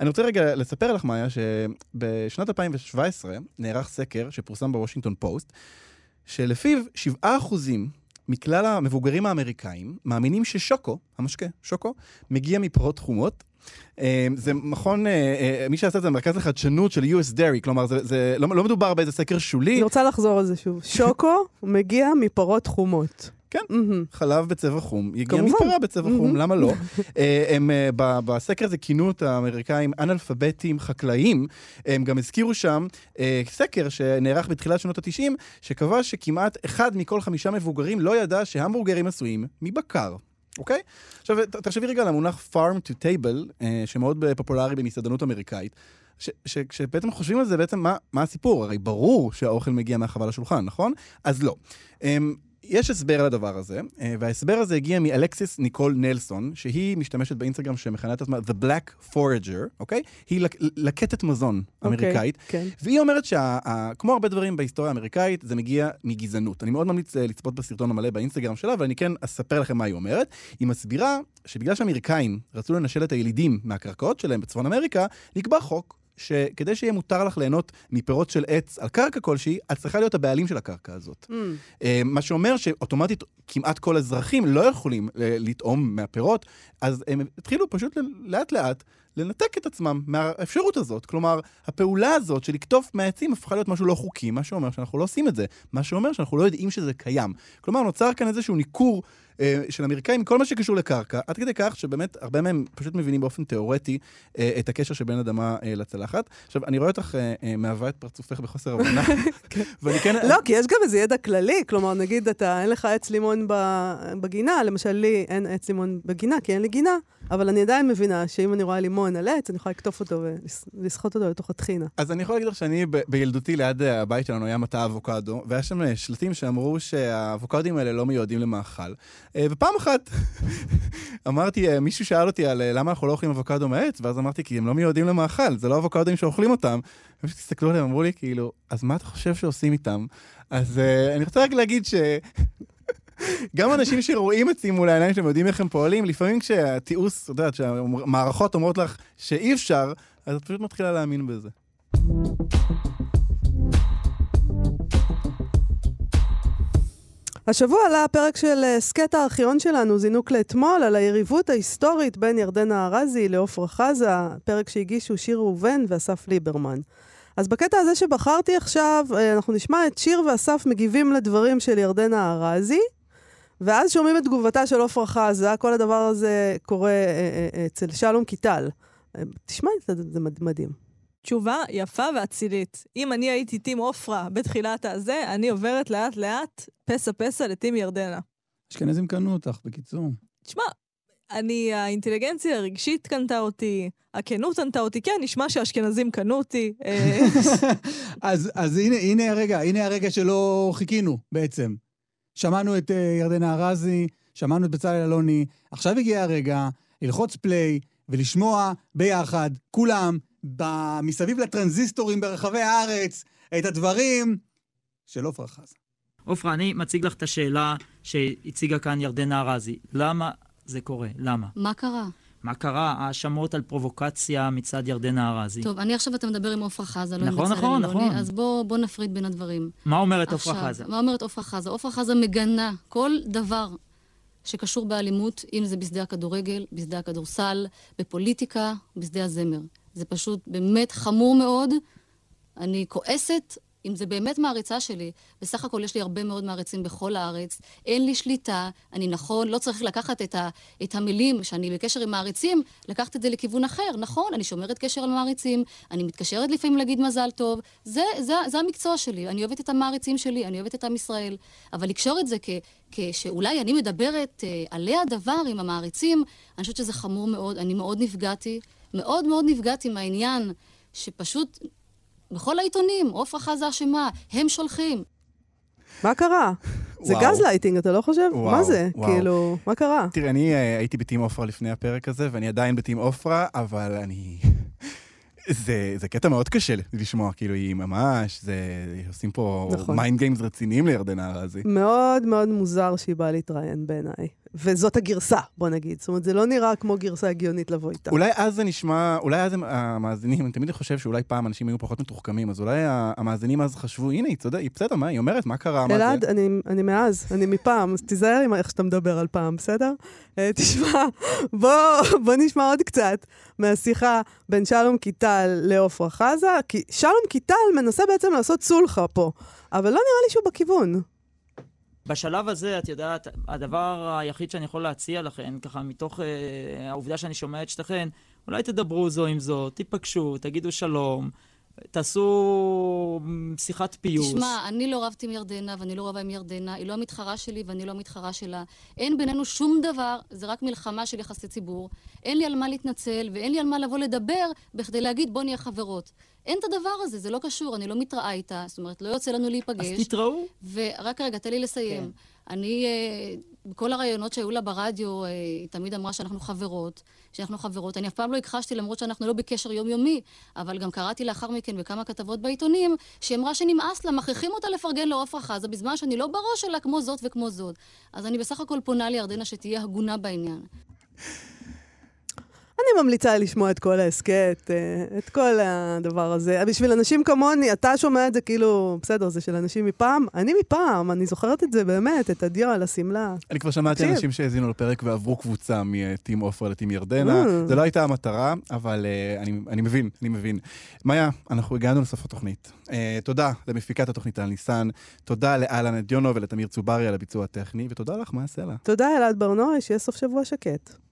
אני רוצה רגע לספר לך, מאיה, שבשנת 2017 נערך סקר שפורסם בוושינגטון פוסט, שלפיו 7% מכלל המבוגרים האמריקאים מאמינים ששוקו, המשקה, שוקו, מגיע מפרות חומות. זה מכון, מי שעשה את זה, מרכז לחדשנות של US Dairy, כלומר, זה לא מדובר באיזה סקר שולי. אני רוצה לחזור על זה שוב. שוקו מגיע מפרות חומות. כן, חלב בצבע חום. יגיע מפרה בצבע חום, למה לא? הם בסקר הזה כינו את האמריקאים אנאלפביתים חקלאיים, הם גם הזכירו שם סקר שנערך בתחילת שנות ה-90, שקבע שכמעט 1 מכל 5 מבוגרים לא ידע שהמבורגרים עשויים מבקר. אוקיי? עכשיו, תחשבי רגע על המונח farm to table, שמאוד פופולרי במסעדנות אמריקאית, שבעצם חושבים על זה, בעצם מה הסיפור? הרי ברור שהאוכל מגיע מהחבל לשולחן, נכון? אז לא. יש הסבר לדבר הזה, וההסבר הזה הגיע מאלקסיס ניקול נלסון, שהיא משתמשת באינסטגרם שמכנה את עצמה The Black Forager, אוקיי? היא לקטת מזון אמריקאית, והיא אומרת שכמו הרבה דברים בהיסטוריה האמריקאית, זה מגיע מגזענות. אני מאוד ממליץ לצפות בסרטון המלא באינסטגרם שלה, אבל אני כן אספר לכם מה היא אומרת. היא מסבירה שבגלל שהאמריקאים רצו לנשל את הילידים מהקרקעות שלהם בצפון אמריקה, נקבע חוק שכדי שיהיה מותר לך ליהנות מפירות של עץ על קרקע כלשהי, את צריכה להיות הבעלים של הקרקע הזאת. מה שאומר שאוטומטית כמעט כל אזרחים לא יכולים לטעום מהפירות, אז הם התחילו פשוט לאט לאט לנתק את עצמם מהאפשרות הזאת. כלומר, הפעולה הזאת של לקטוף מהעצים הפכה להיות משהו לא חוקי, מה שאומר שאנחנו לא עושים את זה, מה שאומר שאנחנו לא יודעים שזה קיים. כלומר, נוצר כאן איזשהו ניכור של אמריקאים, כל מה שקשור לקרקע, עד כדי כך שבאמת הרבה מהם פשוט מבינים באופן תיאורטי את הקשר שבין אדמה לצלחת. עכשיו, אני רואה אותך מהווה את פרצופך בחוסר הבנה. לא, כי יש גם איזה ידע כללי, כלומר, נגיד, אין לך עץ לימון בגינה, למשל לי אין עץ לימון בגינה, כי אין לי גינה, אבל אני עדיין מבינה שאם אני רואה לימון על עץ, אני יכולה לקטוף אותו ולסחוט אותו לתוך התחינה. אז אני יכולה להגיד לך שאני בילדותי ליד הבית שלנו היה מטע אבוקדו, והיה שם שלטים שאמרו שהאבוקדים האלה לא מיועדים למאכל. ופעם אחת אמרתי, מישהו שאל אותי על למה אנחנו לא אוכלים אבוקדו מעץ, ואז אמרתי, כי הם לא מיועדים למאכל, זה לא אבוקדו שאוכלים אותם. ותסתכלו עליהם, אמרו לי, כאילו, אז מה אתה חושב שעושים איתם? אז אני רוצה רק להגיד ש... גם אנשים שרואים עצים מול העיניים שהם יודעים איך הם פועלים, לפעמים כשהתיעוש, יודעת, שהמערכות אומרות לך שאי אפשר, אז את פשוט מתחילה להאמין בזה. השבוע עלה הפרק של סקט הארכיון שלנו, זינוק לאתמול, על היריבות ההיסטורית בין ירדן הרזי לאופרה חזה, פרק שהגישו שיר ראובן ואסף ליברמן. אז בקטע הזה שבחרתי עכשיו, אנחנו נשמע את שיר ואסף מגיבים לדברים של ירדן הרזי, ואז שומעים את תגובתה של אופרה חזה, כל הדבר הזה קורה אצל שלום קיטל. תשמע, זה מדהים. תשובה יפה ועצילית. אם אני הייתי טים אופרה בתחילת הזה, אני עוברת לאט לאט, פסע פסע לטים ירדנה. אשכנזים קנו אותך, בקיצור. תשמע, האינטליגנציה הרגשית קנתה אותי, הכנות קנתה אותי, כן, נשמע שהאשכנזים קנו אותי. אז הנה הרגע שלא חיכינו בעצם. שמענו את ירדן הרזי, שמענו את בצלאל אלוני, עכשיו הגיע הרגע ללחוץ פליי ולשמוע ביחד, כולם, מסביב לטרנזיסטורים ברחבי הארץ, את הדברים של עופרה חזה. עופרה, אני מציג לך את השאלה שהציגה כאן ירדן הרזי. למה זה קורה? למה? מה קרה? מה קרה? האשמות על פרובוקציה מצד ירדן הרזי. טוב, אני עכשיו אתה מדבר עם עופרה חזה, לא עם בצלאל אלוני. נכון, נכון. אז בוא נפריד בין הדברים. מה אומרת עופרה חזה? מה אומרת עופרה חזה? עופרה חזה מגנה כל דבר שקשור באלימות, אם זה בשדה הכדורגל, בשדה הכדורסל, בפוליטיקה, בשדה הזמר. זה פשוט באמת חמור מאוד. אני כועסת אם זה באמת מעריצה שלי, בסך הכל יש לי הרבה מאוד מעריצים בכל הארץ, אין לי שליטה, אני נכון, לא צריך לקחת את המילים שאני בקשר עם מעריצים, לקחת את זה לכיוון אחר, נכון, אני שומרת קשר על מעריצים, אני מתקשרת לפעמים להגיד מזל טוב, זה המקצוע שלי, אני אוהבת את המעריצים שלי, אני אוהבת את עם ישראל, אבל לקשור את זה כשאולי אני מדברת עליה דבר עם המעריצים, אני חושבת שזה חמור מאוד, אני מאוד נפגעתי, מאוד מאוד נפגעתי מהעניין שפשוט... בכל העיתונים, עופרה חזה אשמה, הם שולחים. מה קרה? זה גז לייטינג, אתה לא חושב? מה זה? כאילו, מה קרה? תראה, אני הייתי בטים עופרה לפני הפרק הזה, ואני עדיין בטים עופרה, אבל אני... זה קטע מאוד קשה לשמוע, כאילו, היא ממש, עושים פה מיינד גיימס רציניים לירדן הרזי. מאוד מאוד מוזר שהיא באה להתראיין בעיניי. וזאת הגרסה, בוא נגיד. זאת אומרת, זה לא נראה כמו גרסה הגיונית לבוא איתה. אולי אז זה נשמע, אולי אז המאזינים, אני תמיד חושב שאולי פעם אנשים היו פחות מתוחכמים, אז אולי המאזינים אז חשבו, הנה, היא צודקת, היא בסדר, מה היא אומרת? מה קרה? אלעד, אני מאז, אני מפעם, תיזהר עם איך שאתה מדבר על פעם, בסדר? תשמע, בוא נשמע עוד קצת מהשיחה בין שלום קיטל לעופרה חזה, כי שלום קיטל מנסה בעצם לעשות סולחה פה, אבל לא נראה לי שהוא בכיוון. בשלב הזה, את יודעת, הדבר היחיד שאני יכול להציע לכן, ככה מתוך העובדה שאני שומע את שתכן, אולי תדברו זו עם זו, תיפגשו, תגידו שלום, תעשו שיחת פיוס. תשמע, אני לא רבתי עם ירדנה, ואני לא רבה עם ירדנה, היא לא המתחרה שלי ואני לא המתחרה שלה. אין בינינו שום דבר, זה רק מלחמה של יחסי ציבור. אין לי על מה להתנצל ואין לי על מה לבוא לדבר בכדי להגיד בוא נהיה חברות. אין את הדבר הזה, זה לא קשור, אני לא מתראה איתה, זאת אומרת, לא יוצא לנו להיפגש. אז תתראו. ורק רגע, תן לי לסיים. כן. אני, בכל הרעיונות שהיו לה ברדיו, היא תמיד אמרה שאנחנו חברות. אני אף פעם לא הכחשתי, למרות שאנחנו לא בקשר יומיומי, אבל גם קראתי לאחר מכן בכמה כתבות בעיתונים, שאמרה שנמאס לה, מכריחים אותה לפרגן לעופרה חזה, בזמן שאני לא בראש שלה כמו זאת וכמו זאת. אז אני בסך הכל פונה לירדנה שתהיה הגונה בעניין. אני ממליצה לשמוע את כל העסקת, את כל הדבר הזה. בשביל אנשים כמוני, אתה שומע את זה כאילו, בסדר, זה של אנשים מפעם. אני מפעם, אני זוכרת את זה באמת, את הדיו על הסמלה. אני כבר שמעתי אנשים שהזינו לפרק ועברו קבוצה מטים אופרה לטים ירדנה. זה לא הייתה המטרה, אבל אני מבין. מאיה, אנחנו הגענו לסוף התוכנית. תודה למפיקת התוכנית אל נסן, תודה לאלן אדיונו ולתמיר צוברי על הביצוע הטכני, ותודה לך, מיה סלע. תודה, אלעד ברנוי, שיהיה סוף שבוע שקט.